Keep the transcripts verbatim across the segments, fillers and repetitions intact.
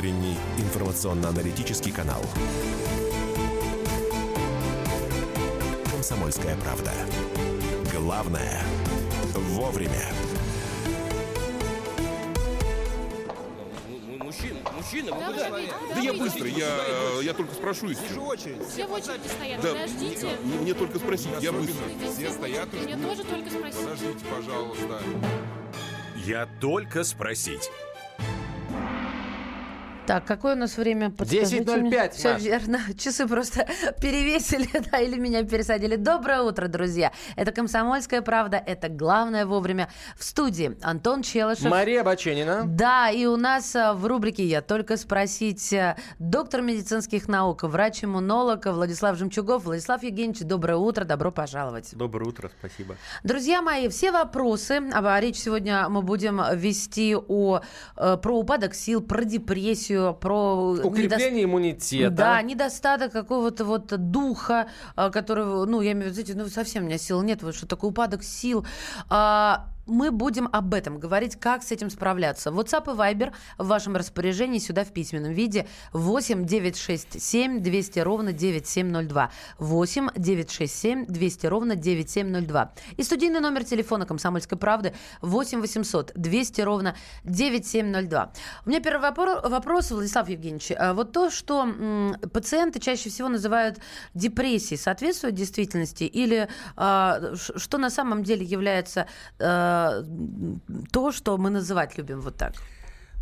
утренний информационно-аналитический канал «Комсомольская правда». Главное вовремя. Мужчина, вы куда? Да, да, да я быстро, я, я только спрошу их. Все в очереди стоят, да, подождите. Мне, мне только спросить, я быстро. Все стоят. Мне тоже только спросить. Подождите, пожалуйста. Я только спросить. Так, какое у нас время? десять ноль пять. Все верно. Часы просто перевесили, да, или меня пересадили. Доброе утро, друзья. Это «Комсомольская правда», это «Главное вовремя». В студии Антон Челышев. Мария Баченина. Да, и у нас в рубрике «Я только спросить» доктор медицинских наук, врач-иммунолог Владислав Жемчугов. Владислав Евгеньевич, доброе утро, добро пожаловать. Доброе утро, спасибо. Друзья мои, все вопросы, а речь сегодня мы будем вести о, про упадок сил, про депрессию, про укрепление недо... иммунитета. Да, недостаток какого-то вот духа, которого, ну, я имею в виду, ну, совсем у меня сил нет, вот что такое упадок сил. А... Мы будем об этом говорить, как с этим справляться. WhatsApp и Вайбер в вашем распоряжении, сюда в письменном виде. восемь девятьсот шестьдесят семь двести ровно девяносто семь ноль два. восемь девятьсот шестьдесят семь двести ровно девяносто семь ноль два. И студийный номер телефона «Комсомольской правды» восемь восемьсот двести ровно девяносто семь ноль два. У меня первый вопрос, Владислав Евгеньевич. Вот то, что м- пациенты чаще всего называют депрессией, соответствует действительности? Или а, что на самом деле является... А, то, что мы называть любим вот так?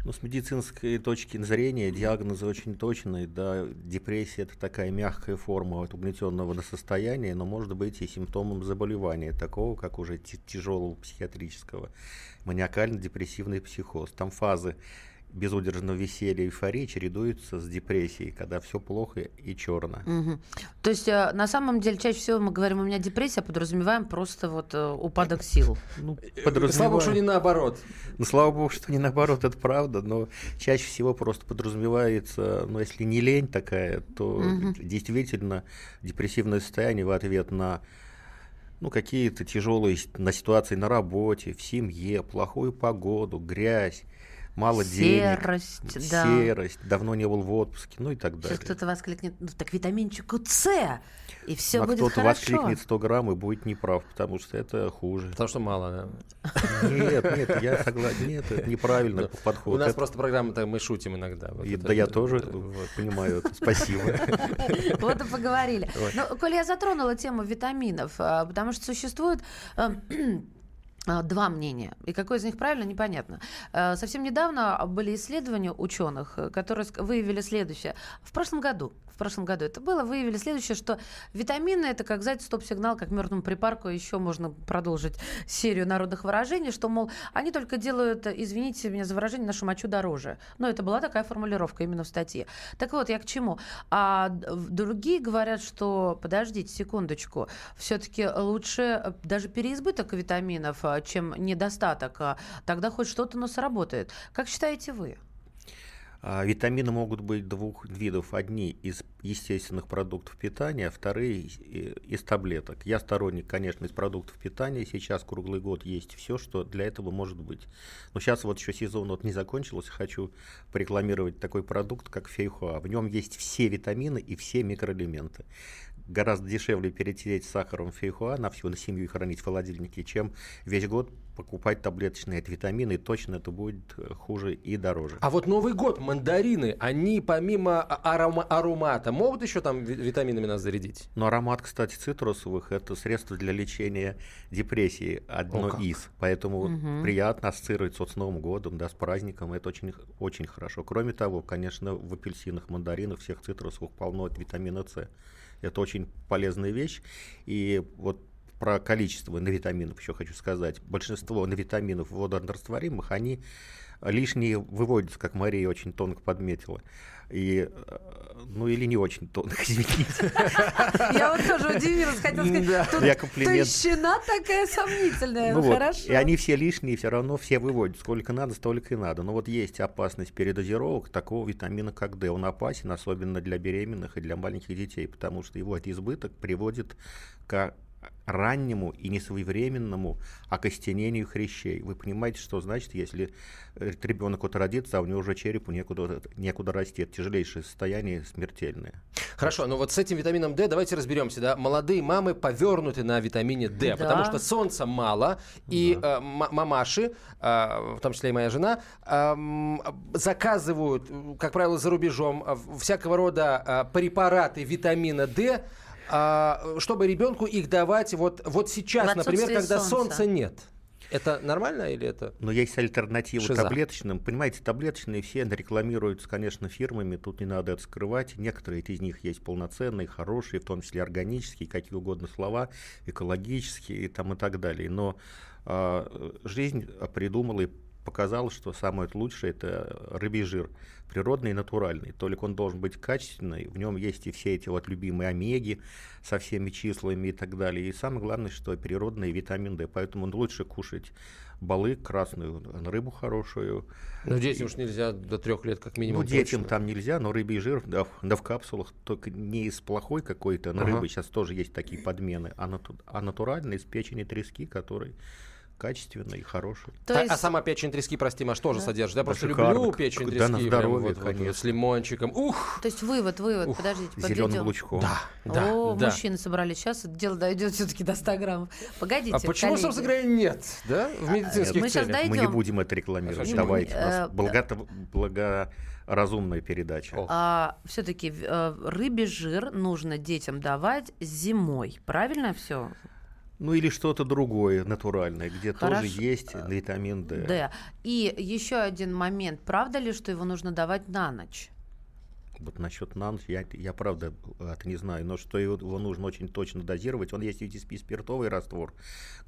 Ну, с медицинской точки зрения диагнозы очень точные. Да, депрессия – это такая мягкая форма от угнетенного состояния, но может быть и симптомом заболевания, такого, как уже тяжелого психиатрического, маниакально-депрессивный психоз. Там фазы безудержного веселья и эйфории чередуются с депрессией, когда все плохо и черно. Угу. То есть, на самом деле, чаще всего мы говорим, у меня депрессия, подразумеваем просто вот упадок сил. Ну, слава богу, что не наоборот. Ну, слава богу, что не наоборот, это правда, но чаще всего просто подразумевается, ну, если не лень такая, то угу. действительно депрессивное состояние в ответ на ну, какие-то тяжелые на ситуации на работе, в семье, плохую погоду, грязь, мало серость, денег, да. серость, давно не был в отпуске, ну и так далее. Сейчас кто-то воскликнет, ну так витаминчику С, и все а будет хорошо. А кто-то воскликнет сто грамм и будет неправ, потому что это хуже. Потому что мало, да? Нет, нет, я согласен, нет, это неправильный подход. У нас просто программа, мы шутим иногда. Да я тоже понимаю это, спасибо. Вот и поговорили. Ну, Коля, я затронула тему витаминов, потому что существует... Два мнения. И какое из них правильно, непонятно. Совсем недавно были исследования ученых, которые выявили следующее. В прошлом году, в прошлом году это было, выявили следующее, что витамины – это как зайцу стоп-сигнал, как мертвому припарку. Еще можно продолжить серию народных выражений, что, мол, они только делают, извините меня за выражение, нашу мочу дороже. Но это была такая формулировка именно в статье. Так вот, я к чему? А другие говорят, что, подождите секундочку, все-таки лучше даже переизбыток витаминов, чем недостаток, тогда хоть что-то, но сработает. Как считаете вы? Витамины могут быть двух видов. Одни из естественных продуктов питания, вторые из таблеток. Я сторонник, конечно, из продуктов питания. Сейчас круглый год есть все, что для этого может быть. Но сейчас вот еще сезон вот не закончился. Хочу порекламировать такой продукт, как фейхоа. В нем есть все витамины и все микроэлементы. Гораздо дешевле перетереть с сахаром фейхоа на всю на семью и хранить в холодильнике, чем весь год покупать таблеточные витамины, и точно это будет хуже и дороже. А вот Новый год, мандарины, они помимо арома, аромата могут еще там витаминами нас зарядить? Ну, аромат, кстати, цитрусовых, это средство для лечения депрессии, одно О, из. Поэтому угу. приятно ассоциируется вот с Новым годом, да, с праздником, это очень, очень хорошо. Кроме того, конечно, в апельсинах, мандаринах, всех цитрусовых полно от витамина С. Это очень полезная вещь, и вот про количество витаминов еще хочу сказать. Большинство витаминов водорастворимых, они лишние выводятся, как Мария очень тонко подметила. И, ну или не очень тонко, извините. Я вот тоже удивилась, хотела сказать, тут толщина такая сомнительная, хорошо. И они все лишние, все равно все выводят, сколько надо, столько и надо. Но вот есть опасность передозировок такого витамина, как Д. Он опасен, особенно для беременных и для маленьких детей, потому что его избыток приводит к раннему и несвоевременному окостенению хрящей. Вы понимаете, что значит, если ребенок вот родится, а у него уже черепу некуда, некуда расти. Это тяжелейшее состояние, смертельное. Хорошо, но вот с этим витамином D давайте разберемся. Да? Молодые мамы повернуты на витамине D, да. потому что солнца мало, и да. э, м- мамаши, э, в том числе и моя жена, э, заказывают, как правило, за рубежом всякого рода препараты витамина D, чтобы ребенку их давать вот, вот сейчас, например, когда солнца. солнца нет. Это нормально или это? Но есть альтернатива Шиза. таблеточным. Понимаете, таблеточные все рекламируются, конечно, фирмами, тут не надо это скрывать. Некоторые из них есть полноценные, хорошие, в том числе органические, какие угодно слова, экологические и, там, и так далее. Но э, жизнь придумала и показала, что самое лучшее – это рыбий жир, природный и натуральный. Только он должен быть качественный, в нем есть и все эти вот любимые омеги со всеми числами и так далее. И самое главное, что природный витамин D. Поэтому лучше кушать балык, красную рыбу хорошую. Ну, детям уж нельзя до трех лет как минимум. Ну, детям точно. Там нельзя, но рыбий жир, да, да в капсулах, только не из плохой какой-то, на ага. рыбы сейчас тоже есть такие подмены, а, нату- а натуральный из печени трески, который... качественный и хороший. А, есть... а сама печень трески, прости, Маш, тоже да. содержит. Я да просто шикарно. люблю печень трески. Да, на здоровье, вот, вот, с лимончиком. Ух! То есть вывод, вывод, Ух. подождите, подведем. Зеленым лучком. Да, да, О, да. мужчины собрались. Сейчас дело дойдет все-таки до ста граммов. Погодите, А почему, коллеги. собственно говоря, нет? Да? В медицинских а, целях. Мы, мы не будем это рекламировать. А, Давайте. У нас благо... благо... разумная передача. А, все-таки рыбий жир нужно детям давать зимой. Правильно все? Ну или что-то другое натуральное, где Хорошо. тоже есть витамин D. D. И еще один момент. Правда ли, что его нужно давать на ночь? Вот насчет на ночь, я, я правда это не знаю, но что его, его нужно очень точно дозировать. Он есть и спиртовый раствор,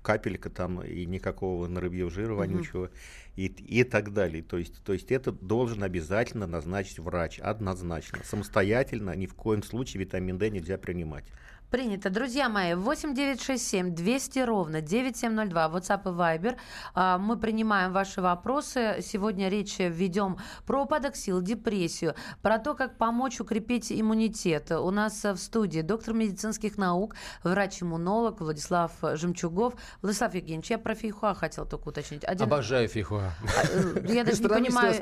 капелька там и никакого рыбьего жира вонючего mm-hmm. и, и так далее. То есть, то есть это должен обязательно назначить врач, однозначно. Самостоятельно ни в коем случае витамин D нельзя принимать. Принято. Друзья мои, восемь девятьсот шестьдесят семь двести ровно девяносто семь ноль два, WhatsApp и Viber. А, мы принимаем ваши вопросы. Сегодня речь ведем про упадок сил, депрессию, про то, как помочь укрепить иммунитет. У нас в студии доктор медицинских наук, врач-иммунолог Владислав Жемчугов. Владислав Евгеньевич, я про фейхоа хотела только уточнить. Один... Обожаю фейхоа. Я даже не понимаю,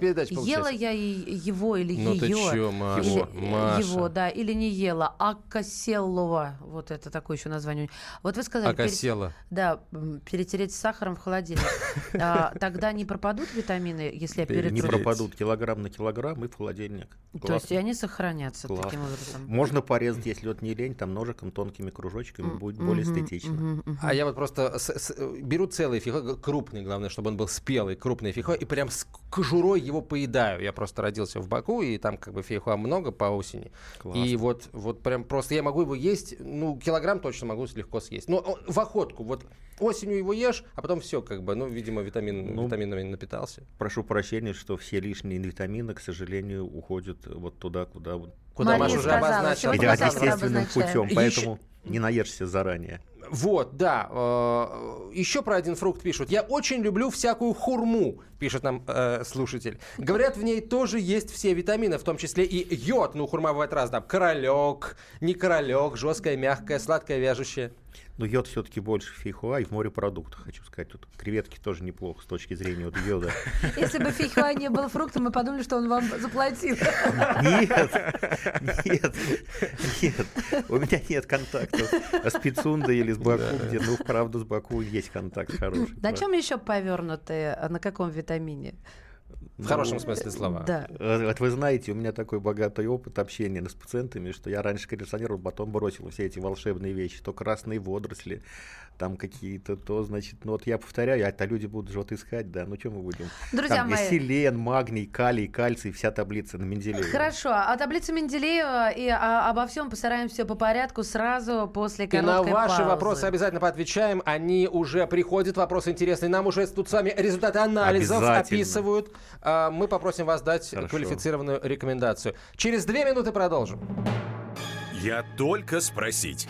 ела я его или ее. Его, да, или не ела. Акаселлова. Вот это такое еще название. Вот вы сказали... Акасела. Пере... Да, перетереть с сахаром в холодильник. А, тогда не пропадут витамины, если я перетру? Не пропадут, килограмм на килограмм и в холодильник. Классно. То есть и они сохранятся Классно. таким образом. Можно порезать, если вот не лень, там ножиком, тонкими кружочками, mm-hmm. будет более mm-hmm. эстетично. Mm-hmm. Mm-hmm. А я вот просто с- с- беру целый фихо, крупный, главное, чтобы он был спелый, крупный фихо, и прям с кожурой его поедаю. Я просто родился в Баку, и там как бы фихоа много по осени. Классно. И вот, вот прям просто я могу его есть, ну, килограмм точно могу легко съесть. Но в охотку. Вот осенью его ешь, а потом все, как бы, ну, видимо, витамин, ну, витаминами напитался. Прошу прощения, что все лишние витамины, к сожалению, уходят вот туда, куда... Куда Мария Маша уже обозначила. Естественным путем, поэтому Еще... не наешься заранее. Вот, да. Еще про один фрукт пишут. Я очень люблю всякую хурму, пишет нам э, слушатель. Говорят, в ней тоже есть все витамины, в том числе и йод. Ну, хурма бывает раз, там, королек, не королек, жесткое, мягкое, сладкое, вяжущее. Но йод все-таки больше в фейхоа и в морепродуктах, хочу сказать. Тут креветки тоже неплохо с точки зрения вот йода. Если бы фейхоа не был фруктом, мы подумали, что он вам заплатил. Нет, нет, нет. У меня нет контактов с Пицундой или с Баку, да. где, ну, правда, с Баку есть контакт хороший. На чем еще повернуты? На каком витамине? В ну, хорошем смысле слова. Да. Вот вы знаете, у меня такой богатый опыт общения с пациентами, что я раньше коллекционировал, потом бросил все эти волшебные вещи, то красные водоросли, там какие-то, то, значит, ну вот я повторяю, а-то люди будут же вот искать, да, ну что мы будем? Друзья там, мои. Селен, магний, калий, кальций, вся таблица на Менделеева. Хорошо, а таблица Менделеева и а, обо всем постараемся по порядку сразу после короткой паузы. И на ваши паузы. Вопросы обязательно поотвечаем, они уже приходят, вопросы интересные, нам уже тут с вами результаты анализов описывают. Мы попросим вас дать Хорошо. квалифицированную рекомендацию. Через две минуты продолжим. Я только спросить.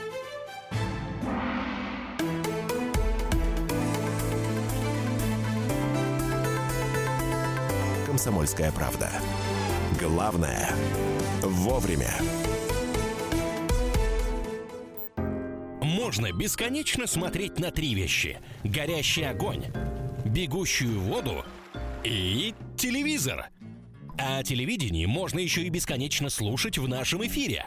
Комсомольская правда. Главное вовремя. Можно бесконечно смотреть на три вещи: горящий огонь, бегущую воду и телевизор. А о телевидении можно еще и бесконечно слушать в нашем эфире,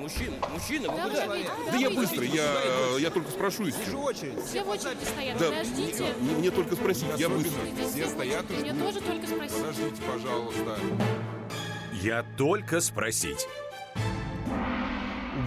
Мужчина, мужчина, вы куда? Да я быстро, я, я только спрошу. Вижу очередь. Все в очереди стоят, да, подождите. Мне, мне только спросить, я быстро. Все стоят. Мне тоже только спросить. Подождите, пожалуйста. Я только спросить.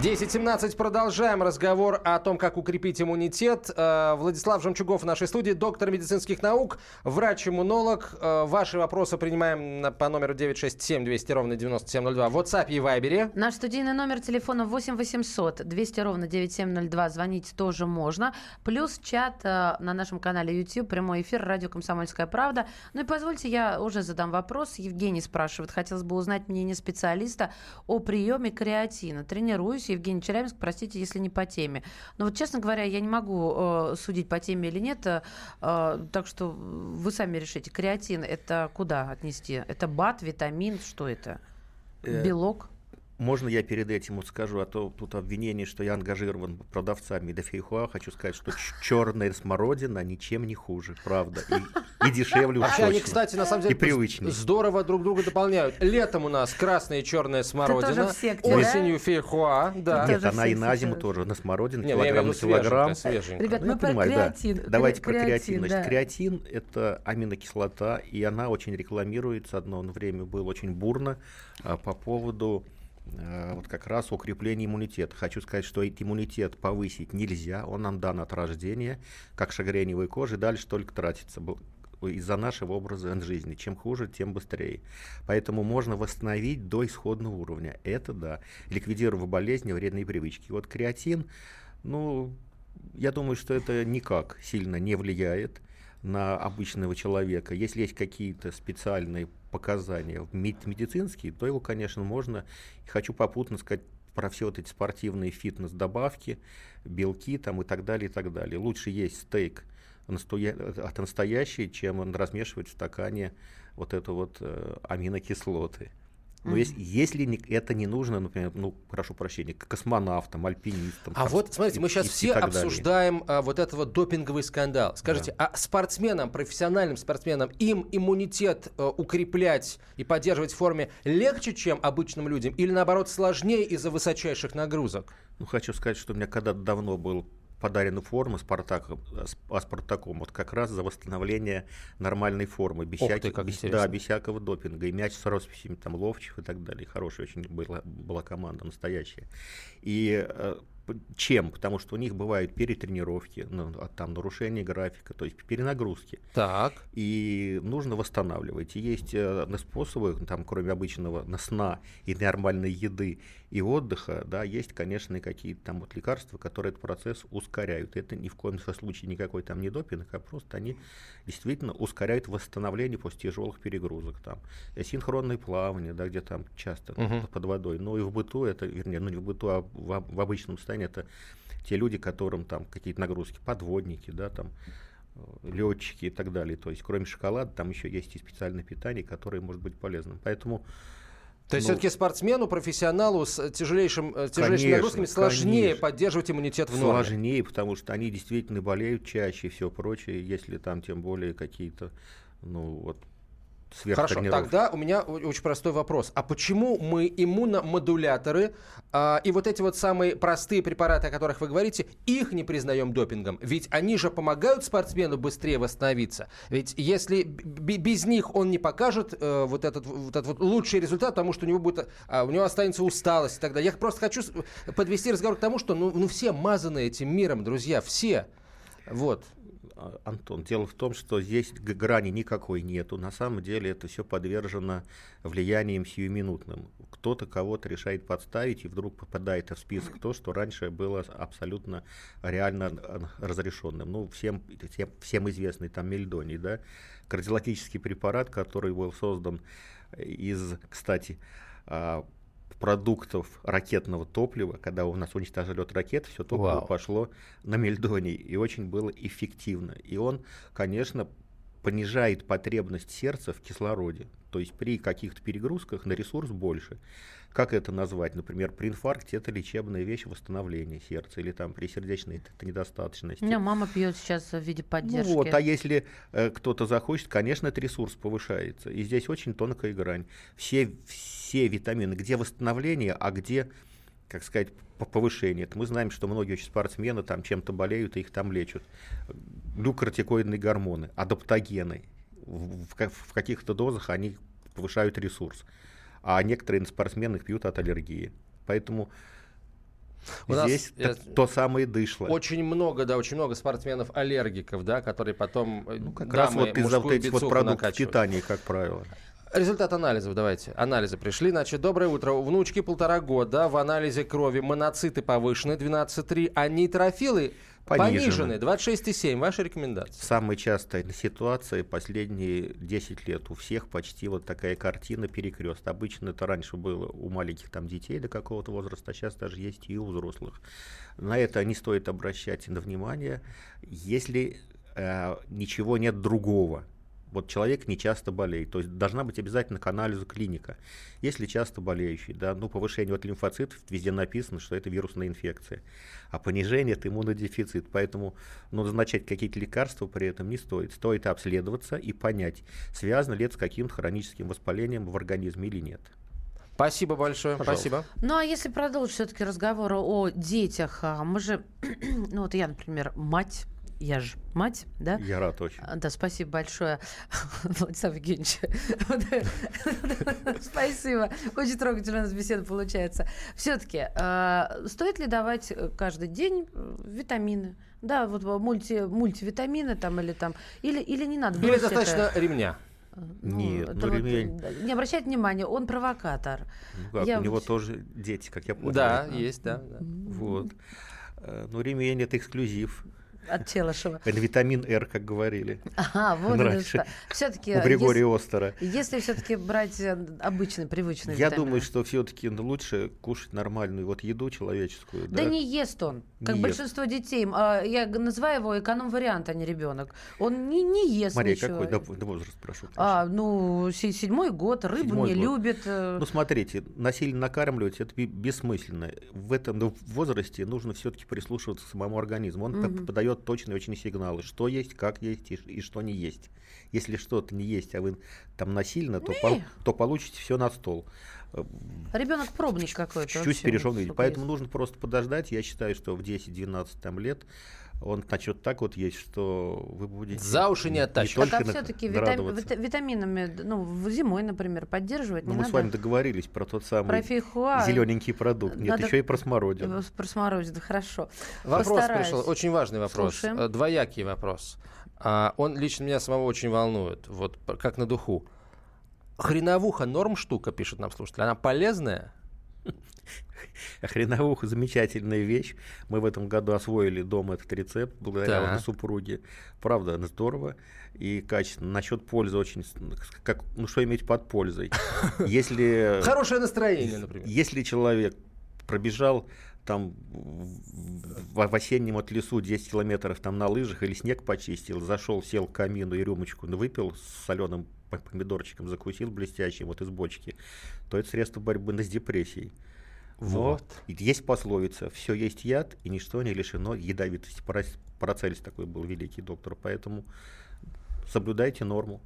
десять семнадцать. Продолжаем разговор о том, как укрепить иммунитет. Владислав Жемчугов в нашей студии, доктор медицинских наук, врач-иммунолог. Ваши вопросы принимаем по номеру девять шесть семь двести ровно девяносто семь ноль два в WhatsApp и Вайбере. Наш студийный номер телефона восемь восемьсот двести ровно девяносто семь ноль два. Звонить тоже можно. Плюс чат на нашем канале YouTube, прямой эфир, радио «Комсомольская правда». Ну и позвольте, я уже задам вопрос. Евгений спрашивает, хотелось бы узнать мнение специалиста о приеме креатина. Тренируюсь. Евгений Челябинск, простите, если не по теме. Но вот, честно говоря, я не могу э, судить, по теме или нет, э, так что вы сами решите. Креатин – это куда отнести? Это БАД, витамин, что это? Белок? Можно я перед этим вот скажу, а то тут обвинение, что я ангажирован продавцами до фейхуа. Хочу сказать, что черная смородина ничем не хуже, правда, и, и дешевле уж точно. Они, кстати, на самом деле, и привычнее. Здорово друг друга дополняют. Летом у нас красная и черная смородина, секте, осенью да? Фейхуа. Да. Нет, она и на зиму тоже, на смородину, килограмм я на килограмм. Ребят, ну, мы про креатин. Да. Давайте креатин, про креатин. Значит, да. Креатин – это аминокислота, и она очень рекламируется, одно время было очень бурно а, по поводу… Вот как раз укрепление иммунитета. Хочу сказать, что иммунитет повысить нельзя, он нам дан от рождения, как шагреневая кожа, и дальше только тратится из-за нашего образа жизни. Чем хуже, тем быстрее. Поэтому можно восстановить до исходного уровня. Это да, ликвидировав болезни, вредные привычки. Вот креатин, ну, я думаю, что это никак сильно не влияет на обычного человека. Если есть какие-то специальные показания медицинские, то его, конечно, можно. И хочу попутно сказать про все вот эти спортивные фитнес-добавки, белки там и так далее, и так далее. Лучше есть стейк от настоящей, чем он размешивает в стакане вот это вот э, аминокислоты. Но mm-hmm. если, если это не нужно, например, ну, прошу прощения, космонавтам, альпинистам. А вот, смотрите, мы сейчас все обсуждаем а, вот этот вот допинговый скандал. Скажите, да. а спортсменам, профессиональным спортсменам, им иммунитет а, укреплять и поддерживать в форме легче, чем обычным людям? Или, наоборот, сложнее из-за высочайших нагрузок? Ну, хочу сказать, что у меня когда-то давно был подарена форма Спартака, а Спартаком вот как раз за восстановление нормальной формы, без, всяких, ты, без, да, без всякого допинга, и мяч с росписями там Ловчев и так далее, хорошая очень была, была команда, настоящая. И чем? Потому что у них бывают перетренировки, ну, там нарушение графика, то есть перенагрузки. Так. И нужно восстанавливать. И есть э, способы, там, кроме обычного сна и нормальной еды и отдыха, да, есть, конечно, и какие-то там вот лекарства, которые этот процесс ускоряют. Это ни в коем случае никакой там не допинг, а просто они действительно ускоряют восстановление после тяжелых перегрузок. Там синхронное плавание, да, где там часто угу. под водой. Ну и в быту это, вернее, ну не в быту, а в, в обычном состоянии. Это те люди, которым там какие-то нагрузки, подводники, да, там, летчики и так далее. То есть, кроме шоколада, там еще есть и специальное питание, которое может быть полезным. Поэтому, то ну, есть, все-таки спортсмену, профессионалу с тяжелейшим, тяжелейшими конечно, нагрузками сложнее конечно. поддерживать иммунитет в норме. Сложнее, потому что они действительно болеют чаще и все прочее, если там тем более какие-то, ну, вот, Хорошо, тогда у меня очень простой вопрос. А почему мы иммуномодуляторы э, и вот эти вот самые простые препараты, о которых вы говорите, их не признаем допингом? Ведь они же помогают спортсмену быстрее восстановиться. Ведь если б- без них он не покажет э, вот этот, вот этот вот лучший результат, потому что у него, будет, э, у него останется усталость и так далее. Я просто хочу подвести разговор к тому, что ну, ну все мазаны этим миром, друзья, все. Вот, Антон, дело в том, что здесь грани никакой нету. На самом деле это все подвержено влиянием сиюминутным. Кто-то кого-то решает подставить, и вдруг попадает в список то, что раньше было абсолютно реально разрешенным. Ну, всем, всем, всем известный там мельдоний, да, кардиологический препарат, который был создан из, кстати, продуктов ракетного топлива, когда у нас уничтожили ракеты, все топливо Вау. пошло на мельдоний, и очень было эффективно. И он, конечно, понижает потребность сердца в кислороде, то есть при каких-то перегрузках на ресурс больше. Как это назвать? Например, при инфаркте это лечебная вещь восстановления сердца, или там при сердечной недостаточности. У меня мама пьет сейчас в виде поддержки. Ну вот, а если э, кто-то захочет, конечно, этот ресурс повышается. И здесь очень тонкая грань. Все, все витамины, где восстановление, а где, как сказать, повышение. Это мы знаем, что многие очень спортсмены там чем-то болеют и их там лечат. Глюкортикоидные гормоны, адаптогены. В, в каких-то дозах они повышают ресурс. А некоторые спортсмены их пьют от аллергии. Поэтому у здесь нас, то, то самое дышло. Очень много, да, очень много спортсменов-аллергиков, да, которые потом ну, как дамы, раз вот из-за вот этих вот продуктов питания, как правило. Результат анализов давайте. Анализы пришли. Значит, доброе утро. У внучки полтора года. В анализе крови моноциты повышены двенадцать целых три десятых, а нейтрофилы понижены, понижены двадцать шесть целых семь десятых. Ваши рекомендации? Самая частая ситуация последние десять лет у всех почти вот такая картина перекрест. Обычно это раньше было у маленьких там детей до какого-то возраста, а сейчас даже есть и у взрослых. На это не стоит обращать на внимание, если э, ничего нет другого. Вот человек не часто болеет, то есть должна быть обязательно к анализу клиника. Если часто болеющий, да, ну повышение от лимфоцитов, везде написано, что это вирусная инфекция, а понижение – это иммунодефицит, поэтому ну, назначать какие-то лекарства при этом не стоит. Стоит обследоваться и понять, связано ли это с каким-то хроническим воспалением в организме или нет. Спасибо большое. Пожалуйста. Спасибо. Ну, а если продолжить все-таки разговор о детях, мы же, ну вот я, например, мать, я же мать, да? Я рад очень. Да, спасибо большое, Владислав Евгеньевич. Спасибо. Очень трогательная у нас беседа получается. Все-таки стоит ли давать каждый день витамины? Да, вот мульти, мультивитамины там или там, или, или не надо. Или достаточно ремня. Ну, нет, ну, ремень... вот, не обращайте внимания, он провокатор. Ну как, я... у него тоже дети, как я понял. Да, да. есть, да. да. Вот. Ну, ремень — это эксклюзив. От Челышева. Это витамин Р, как говорили. Ага, вот раньше. Все-таки у Григория если, Остера. Если все-таки брать обычный, привычный витамин. Я думаю, что все-таки лучше кушать нормальную вот еду человеческую. Да, да не ест он, как не большинство ест. детей. Я называю его эконом-вариант, а не ребенок. Он не, не ест Мария, ничего. Мария, какой да, возраст, прошу? А, ну, седьмой год, рыбу седьмой не год. любит. Ну, смотрите, насильно накармливать — это бессмысленно. В этом возрасте нужно все-таки прислушиваться к самому организму. Он угу. подает точные очень сигналы, что есть, как есть и, и что не есть. Если что-то не есть, а вы там насильно, то, пол, то получите все на стол. Ребенок пробник какой-то. Чуть-чуть перешел. Поэтому есть. нужно просто подождать. Я считаю, что в десять-двенадцать там лет он начнет так вот есть, что вы будете... За уши не оттащить. Так, а все-таки витами- витаминами, ну, зимой, например, поддерживать ну, не мы надо. Мы с вами договорились про тот самый про зелененький продукт. Нет, надо... еще и про смородину. Про смородину, да, хорошо. Вопрос Постараюсь. пришел, очень важный вопрос. Слушаем. Двоякий вопрос. А, он лично меня самого очень волнует, вот как на духу. Хреновуха норм штука, пишет нам слушатель. Она полезная? Хреновуха — замечательная вещь. Мы в этом году освоили дома этот рецепт благодаря да. супруге. Правда, она здорово и качественно. Насчет пользы очень... Как, ну, что иметь под пользой? Если... Хорошее настроение, например. Если человек пробежал там в, в осеннем от лесу десять километров там на лыжах или снег почистил, зашел, сел к камину и рюмочку выпил с соленым помидорчиком, закусил блестящим вот из бочки, то это средство борьбы с депрессией. Вот. Но есть пословица: все есть яд, и ничто не лишено ядовитости. Парацельс такой был великий доктор, поэтому соблюдайте норму.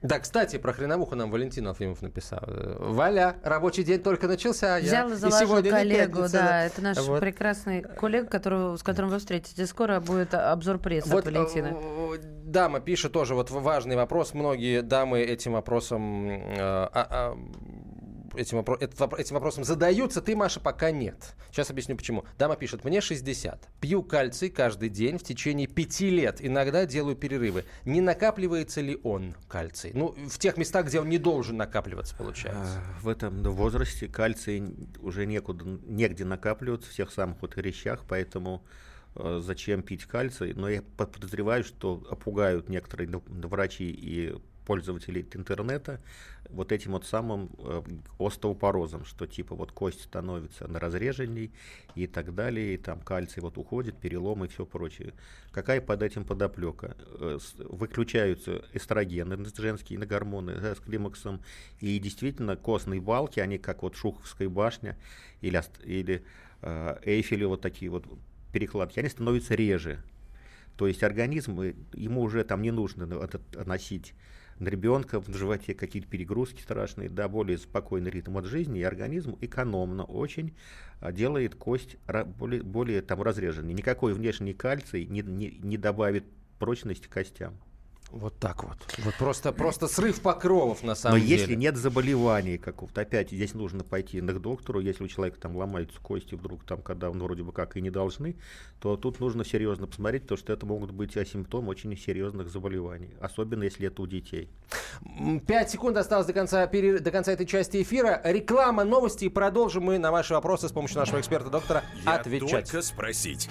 Да, кстати, про хреновуху нам Валентин Алфимов написал. Валя, рабочий день только начался, а я... Взял и заложил коллегу, пятница, да, это наш вот. прекрасный коллега, которого, с которым вы встретитесь. Скоро будет обзор прессы вот, от Валентина. Дама пишет тоже, вот важный вопрос. Многие дамы этим вопросом... Э, э, этим, вопро- этим вопросом задаются, ты, Маша, пока нет. Сейчас объясню, почему. Дама пишет, мне шестьдесят, пью кальций каждый день в течение пяти лет, иногда делаю перерывы. Не накапливается ли он, кальций? Ну, в тех местах, где он не должен накапливаться, получается. В этом возрасте кальций уже некуда, негде накапливается, в тех самых вот хрящах, поэтому... Зачем пить кальций? Но я подозреваю, что опугают некоторые врачи и пользователей интернета вот этим вот самым остеопорозом, что типа вот кость становится наразреженней и так далее, и там кальций вот уходит, перелом и все прочее. Какая под этим подоплека? Выключаются эстрогены женские, гормоны с климаксом, и действительно костные балки, они как вот Шуховская башня или, или Эйфель, вот такие вот перекладки, они становятся реже. То есть организм, ему уже там не нужно носить на ребенка в животе какие-то перегрузки страшные, да, более спокойный ритм от жизни, и организм экономно очень делает кость более, более там разреженной. Никакой внешний кальций не, не, не добавит прочности костям. Вот так вот. Вот просто, просто срыв покровов на самом деле. Но если деле. Нет заболеваний какого-то, опять здесь нужно пойти к доктору, если у человека там ломаются кости вдруг, там, когда он вроде бы как и не должны, то тут нужно серьезно посмотреть, потому что это могут быть симптомы очень серьезных заболеваний, особенно если это у детей. Пять секунд осталось до конца, перер... до конца этой части эфира. Реклама, новости, и продолжим мы на ваши вопросы с помощью нашего эксперта-доктора Я отвечать. Я только спросить.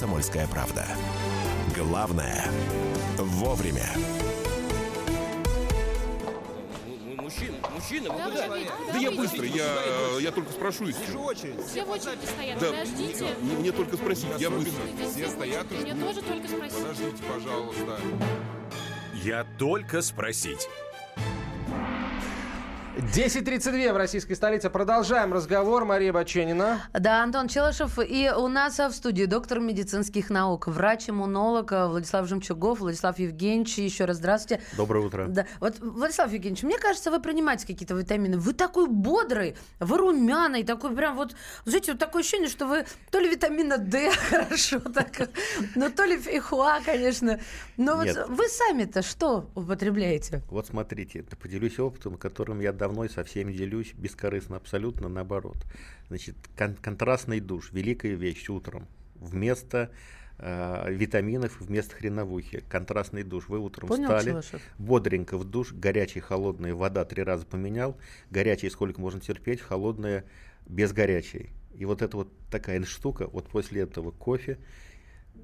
Комсомольская правда. Главное – вовремя. Мужчина, мужчина, вы куда? Да я быстро, я, я только спрошу. Здесь же очередь. Все в очереди стоят, да, подождите. Мне, мне только спросить, я быстро. Все стоят. Мне тоже только спросить. Подождите, пожалуйста. Я только спросить. десять тридцать два в российской столице. Продолжаем разговор. Мария Баченина. Да, Антон Челышев. И у нас в студии доктор медицинских наук, врач-иммунолог Владислав Жемчугов. Владислав Евгеньевич, еще раз здравствуйте. Доброе утро. Да. Вот, Владислав Евгеньевич, мне кажется, вы принимаете какие-то витамины. Вы такой бодрый, вы румяный, такой прям вот... Знаете, вот такое ощущение, что вы то ли витамина Д хорошо, но то ли фейхуа, конечно. Но вот вы сами-то что употребляете? Вот смотрите, поделюсь опытом, которым я давал. Мной со всеми делюсь бескорыстно, абсолютно наоборот. Значит, кон- контрастный душ, великая вещь утром. Вместо э, витаминов, вместо хреновухи. Контрастный душ. Вы утром Понял, встали, Челышев? Бодренько в душ, горячая, холодная вода три раза поменял. Горячая, сколько можно терпеть, холодная, без горячей. И вот это вот такая штука. Вот после этого кофе,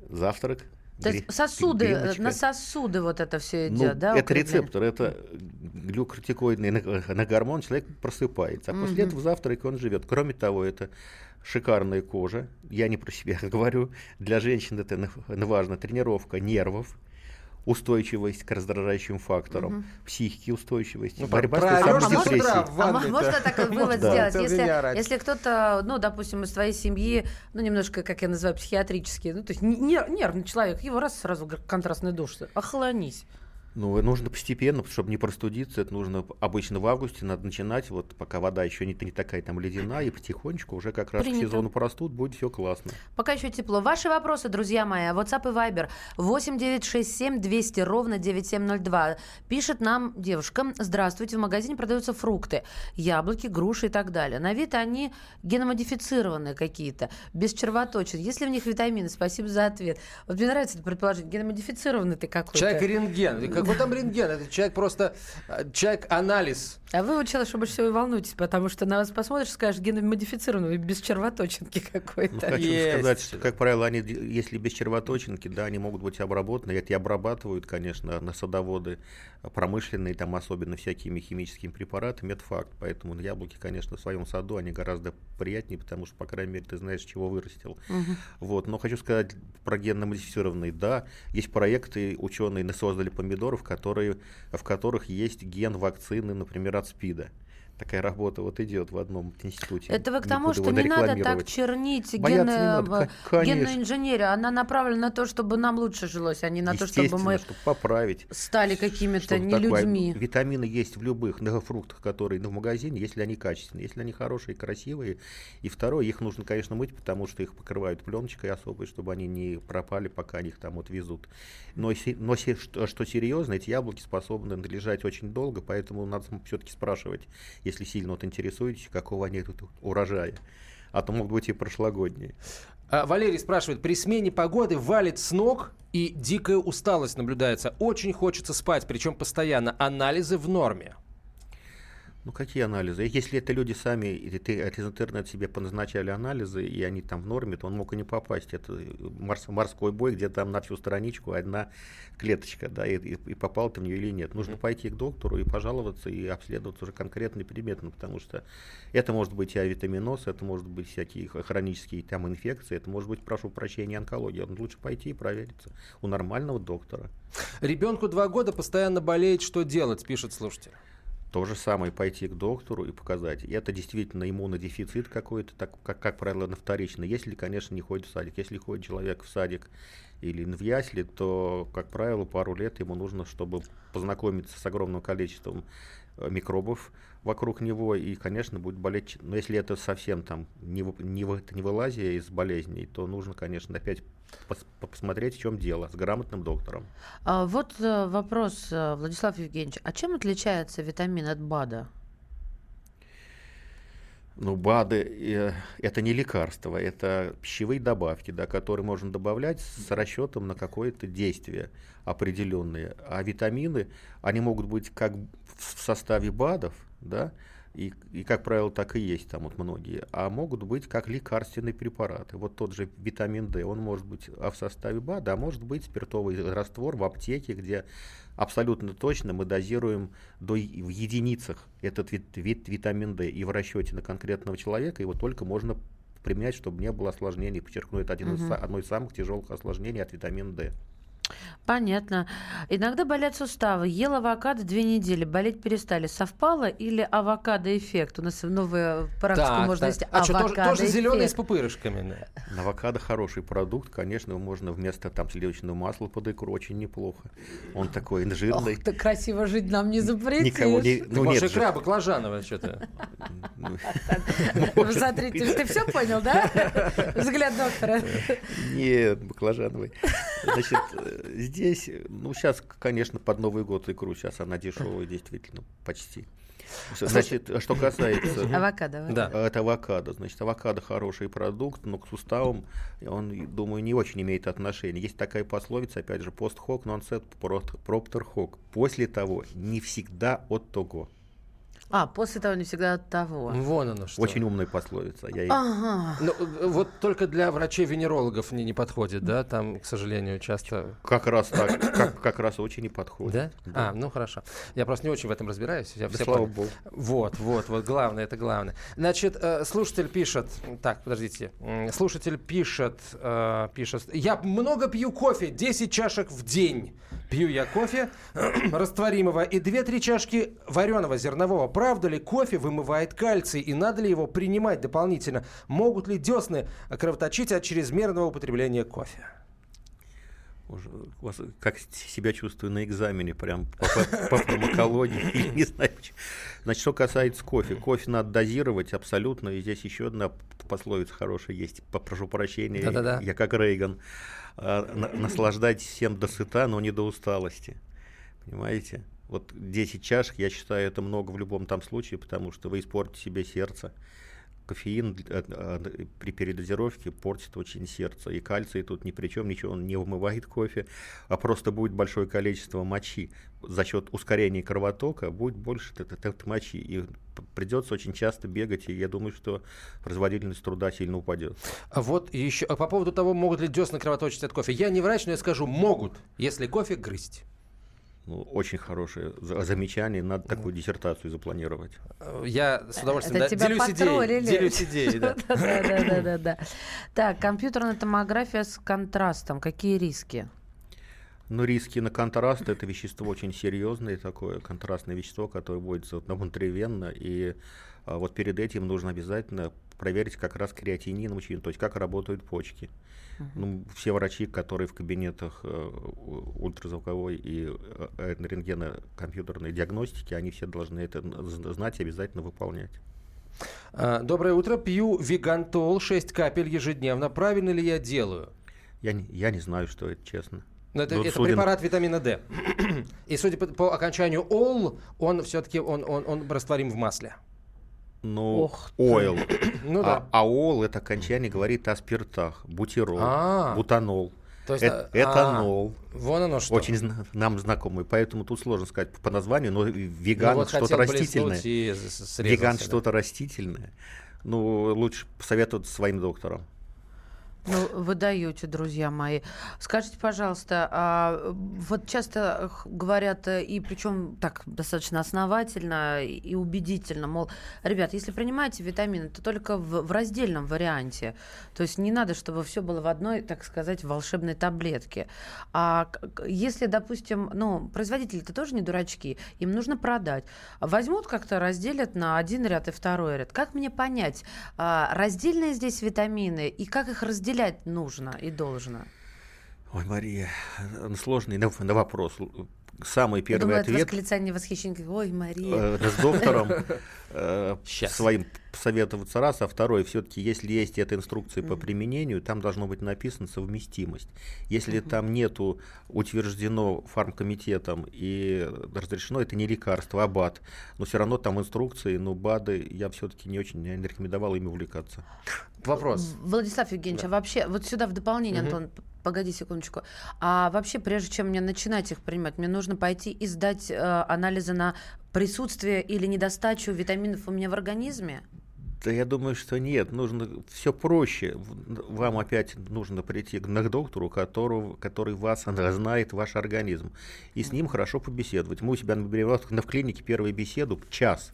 завтрак. То есть сосуды, гриночка. На сосуды вот это все идет, ну, да? Это укрепление? Рецептор, это глюкортикоидный на гормон, человек просыпается. А mm-hmm. после этого завтрака он живет. Кроме того, это шикарная кожа. Я не про себя говорю. Для женщин это важно. Тренировка нервов, устойчивость к раздражающим факторам, mm-hmm. психики устойчивость, ну, борьба с самодепрессией. А, а, а можно так вывод сделать? Если, если кто-то, ну, допустим, из твоей семьи, ну, немножко, как я называю, психиатрический, ну, то есть нервный человек, его раз сразу контрастный душ, охолонись. Ну, нужно постепенно, чтобы не простудиться, это нужно обычно в августе, надо начинать, вот пока вода еще не, не такая там ледяная, и потихонечку уже как раз Принято. К сезону простуд будет все классно. Пока еще тепло. Ваши вопросы, друзья мои, WhatsApp и Вайбер восемь девятьсот шестьдесят семь двести ровно девять семь ноль два. Пишет нам девушка: здравствуйте, в магазине продаются фрукты, яблоки, груши и так далее. На вид они геномодифицированные какие-то, без червоточин. Есть ли в них витамины? Спасибо за ответ. Вот мне нравится это предположение, геномодифицированный ты какой-то. Человек рентген, в этом рентген. Этот человек просто... Человек-анализ. А вы, вот, Челышев, больше всего и волнуетесь, потому что на вас посмотришь, скажешь, геномодифицированный, без червоточинки какой-то. Ну, хочу есть. сказать, что, как правило, они, если без червоточинки, да, они могут быть обработаны. Это и обрабатывают, конечно, на садоводы промышленные, там особенно всякими химическими препаратами. Это факт. Поэтому яблоки, конечно, в своем саду, они гораздо приятнее, потому что, по крайней мере, ты знаешь, чего вырастил. Угу. Вот. Но хочу сказать про геномодифицированные. Да, есть проекты, ученые создали помидоров, которые, в которых есть ген вакцины, например, от СПИДа. Такая работа вот идет в одном институте. Это вы к тому, что не надо так чернить ген... надо. генную инженерию. Она направлена на то, чтобы нам лучше жилось, а не на то, чтобы мы чтобы поправить, стали какими-то не людьми. Витамины есть в любых фруктах, которые ну, в магазине, если они качественные. Если они хорошие, красивые. И второе, их нужно, конечно, мыть, потому что их покрывают пленочкой особой, чтобы они не пропали, пока они их там отвезут. Но, но что, что серьезно, эти яблоки способны лежать очень долго, поэтому надо все-таки спрашивать, если сильно вот интересуетесь, какого они тут урожая. А то могут быть и прошлогодние. А, Валерий спрашивает, при смене погоды валит с ног и дикая усталость наблюдается. Очень хочется спать, причем постоянно. Анализы в норме. Ну, какие анализы? Если это люди сами или ты, из интернета себе поназначали анализы, и они там в норме, то он мог и не попасть. Это морс, морской бой, где там на всю страничку одна клеточка, да, и, и попал ты в нее или нет. Нужно пойти к доктору и пожаловаться, и обследоваться уже конкретно и предметно, потому что это может быть авитаминоз, это может быть всякие хронические там инфекции, это может быть, прошу прощения, онкология. Но лучше пойти и провериться у нормального доктора. Ребенку два года постоянно болеет, что делать, пишет слушатель. То же самое, пойти к доктору и показать. И это действительно иммунодефицит какой-то, так, как, как правило, на вторичный. Если, конечно, не ходит в садик. Если ходит человек в садик или в ясли, то, как правило, пару лет ему нужно, чтобы познакомиться с огромным количеством микробов вокруг него, и, конечно, будет болеть. Но если это совсем там не, не, не вылазия из болезней, то нужно, конечно, опять пос, посмотреть, в чем дело, с грамотным доктором. А вот вопрос, Владислав Евгеньевич, а чем отличается витамин от БАДа? Ну, БАДы – это не лекарство, это пищевые добавки, да, которые можно добавлять с расчетом на какое-то действие определенное. А витамины, они могут быть как в составе БАДов, да, и, и, как правило, так и есть там вот многие, а могут быть как лекарственные препараты. Вот тот же витамин D, он может быть а в составе БАДа, а может быть спиртовый раствор в аптеке, где абсолютно точно мы дозируем до, в единицах этот вид, вид витамин D и в расчете на конкретного человека его только можно применять, чтобы не было осложнений. Подчеркну, это один угу. из, одно из самых тяжелых осложнений от витамина D. Понятно. Иногда болят суставы. Ел авокадо две недели, болеть перестали. Совпало или авокадо-эффект? У нас новые практики можно да. есть авокадо-эффект. А что, тоже зеленый с пупырышками? Да. Авокадо хороший продукт. Конечно, можно вместо там сливочного масла под икру. Очень неплохо. Он такой жирный. Ох, так красиво жить нам не запретишь. Никого не... Ну, может, икра баклажанова что-то. Смотрите, ты все понял, да? Взгляд доктора. Нет, баклажановый. Значит... Здесь, ну, сейчас, конечно, под Новый год икру, сейчас она дешевая, действительно, почти. Значит, что касается... Авокадо. Да. Это авокадо. Значит, авокадо хороший продукт, но к суставам, он, думаю, не очень имеет отношения. Есть такая пословица, опять же, пост хок, нонсет, проптер хок. После того, не всегда от того. А, после того, не всегда от того. Вон оно что. Очень умная пословица. Я... Ага. Ну, вот только для врачей-венерологов не, не подходит, да? Там, к сожалению, часто... Как раз так. Как, как раз очень не подходит. Да? Да. А, ну хорошо. Я просто не очень в этом разбираюсь. Я да, слава под... богу. Вот, вот, вот. Главное, это главное. Значит, слушатель пишет... Так, подождите. Слушатель пишет... пишет. Я много пью кофе. десять чашек в день. Пью я кофе растворимого и две-три чашки вареного зернового. Правда ли, кофе вымывает кальций, и надо ли его принимать дополнительно? Могут ли десны кровоточить от чрезмерного употребления кофе? Как себя чувствую на экзамене, прям по, по фармакологии, не знаю. Значит, что касается кофе, кофе надо дозировать абсолютно, и здесь еще одна пословица хорошая есть, прошу прощения, Да-да-да. я как Рейган, наслаждайтесь всем до сыта, но не до усталости, понимаете? Вот десять чашек, я считаю, это много в любом там случае, потому что вы испортите себе сердце. кофеин при передозировке портит очень сердце. И кальций тут ни при чем, ничего, он не вымывает кофе, а просто будет большое количество мочи. За счет ускорения кровотока будет больше мочи. И придется очень часто бегать, и я думаю, что производительность труда сильно упадет. А вот еще по поводу того, могут ли десны кровоточить от кофе. Я не врач, но я скажу, могут, если кофе грызть. Ну, очень хорошее замечание. Надо такую диссертацию запланировать. Я с удовольствием да, делюсь идеей. Делюсь идеей, да. Да-да-да. Так, компьютерная томография с контрастом. Какие риски? Ну, риски на контраст. Это вещество очень серьезное такое. Контрастное вещество, которое вводится внутривенно. И вот перед этим нужно обязательно проверить как раз креатинин в моче, то есть как работают почки. Uh-huh. Ну, все врачи, которые в кабинетах э, ультразвуковой и э, рентгенокомпьютерной диагностики, они все должны это знать и обязательно выполнять. Доброе утро. Пью Вегантол шесть капель ежедневно. Правильно ли я делаю? Я, я не знаю, что это, честно. Но это, это судя... препарат витамина D. И судя по, по окончанию ол, он все-таки он, он, он растворим в масле. Ну, ойл. Ну, да. а, аол это окончание говорит о спиртах. Бутирол, А-а-а. бутанол, то есть, э- этанол. Вон оно что. Очень зна- нам знакомый. Поэтому тут сложно сказать по названию, но веган ну, вот что-то растительное. Срезался, веган да. что-то растительное. Ну, лучше посоветоваться своим доктором. Ну, вы даете, друзья мои. Скажите, пожалуйста, а вот часто говорят, и причем так достаточно основательно и убедительно, мол, ребят, если принимаете витамины, то только в, в раздельном варианте. То есть не надо, чтобы все было в одной, так сказать, волшебной таблетке. А если, допустим, ну, производители-то тоже не дурачки, им нужно продать. Возьмут как-то, разделят на один ряд и второй ряд. Как мне понять, раздельные здесь витамины и как их разделять? Разделять нужно и должно. Ой, Мария, сложный на, на вопрос. Самый первый думаю, ответ. Это восклицание восхищенки. Ой, Мария. Э, с доктором э, своим советоваться раз, а второй, все-таки, если есть эта инструкция mm-hmm. по применению, там должно быть написано совместимость. Если mm-hmm. там нету утверждено фармкомитетом и разрешено, это не лекарство, а БАД. Но все равно там инструкции, но БАДы я все-таки не очень не рекомендовал ими увлекаться. Вопрос. Владислав Евгеньевич, да. а вообще, вот сюда в дополнение, mm-hmm. Антон, погоди секундочку. А вообще, прежде чем мне начинать их принимать, мне нужно пойти и сдать э, анализы на присутствие или недостачу витаминов у меня в организме? Да я думаю, что нет. Нужно все проще. Вам опять нужно прийти к доктору, которого, который вас знает, ваш организм. И с ним хорошо побеседовать. Мы у себя на клинике первую беседу час.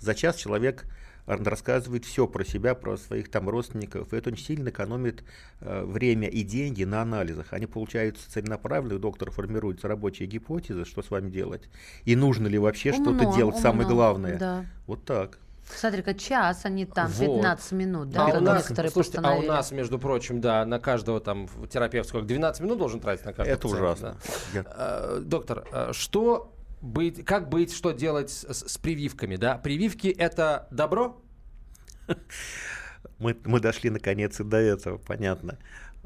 За час человек рассказывает все про себя, про своих там родственников. И это очень сильно экономит э, время и деньги на анализах. Они получаются целенаправленные, доктор формируется рабочие гипотезы, что с вами делать. И нужно ли вообще умно, что-то делать, умно. Самое главное. Да. Вот так. Смотри-ка, час, а не там пятнадцать вот. Минут, да, а у нас, слушайте, а у нас, между прочим, да, на каждого там терапевтского двенадцать минут должен тратить на каждого. Это пациента, ужасно. Да. Я... Доктор, что быть, как быть, что делать с, с прививками, да? Прививки — это добро? Мы, мы дошли, наконец, и до этого, понятно.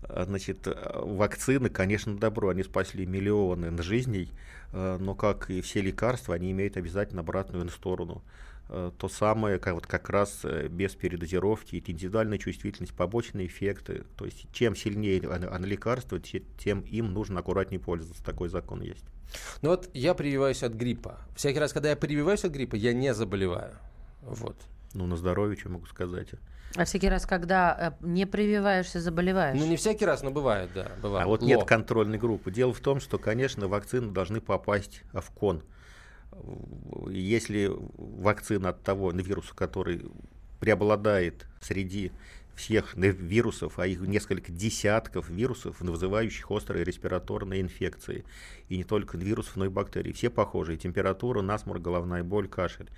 Значит, вакцины, конечно, добро, они спасли миллионы жизней, но, как и все лекарства, они имеют обязательно обратную сторону. То самое, как, вот, как раз без передозировки, индивидуальная чувствительность, побочные эффекты. То есть чем сильнее лекарство, тем им нужно аккуратнее пользоваться. Такой закон есть. Ну вот я прививаюсь от гриппа. Всякий раз, когда я прививаюсь от гриппа, я не заболеваю. Вот. Ну, на здоровье, что могу сказать. А всякий раз, когда э, не прививаешься, заболеваешь? Ну, не всякий раз, но бывает, да. Бывает. А вот Ло. Нет контрольной группы. Дело в том, что, конечно, вакцины должны попасть в кон. Если вакцина от того вируса, который преобладает среди всех вирусов, а их несколько десятков вирусов, вызывающих острые респираторные инфекции, и не только вирусов, но и бактерий, все похожие, температура, насморк, головная боль, кашель,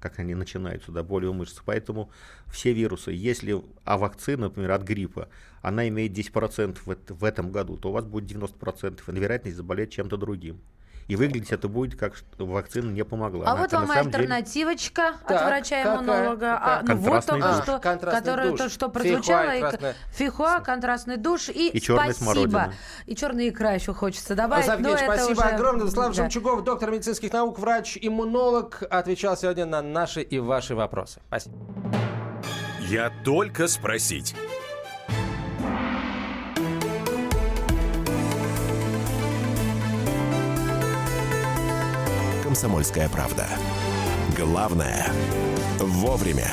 как они начинаются, да, боли у мышц. Поэтому все вирусы, если а вакцина, например, от гриппа, она имеет десять процентов в этом году, то у вас будет девяносто процентов вероятность заболеть чем-то другим. И выглядеть это будет, как что вакцина не помогла. А она, вот вам альтернативочка деле... от врача-иммунолога. А, ну, вот только что, которое, то, что прозвучало. Фейхуа, красная... фейхуа, контрастный душ и, и спасибо. Смородина. И черная икра еще хочется добавить. Завгеньевич, спасибо уже... огромное. Владислав да. Жемчугов, доктор медицинских наук, врач-иммунолог, отвечал сегодня на наши и ваши вопросы. Спасибо. Я только спросить. Комсомольская правда. Главное вовремя.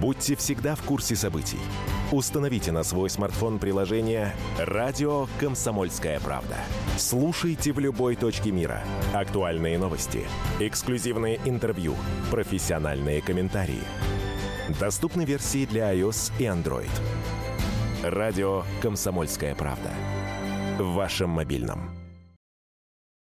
Будьте всегда в курсе событий. Установите на свой смартфон приложение «Радио Комсомольская правда». Слушайте в любой точке мира. Актуальные новости, эксклюзивные интервью, профессиональные комментарии. Доступны версии для iOS и Android. «Радио Комсомольская правда». В вашем мобильном.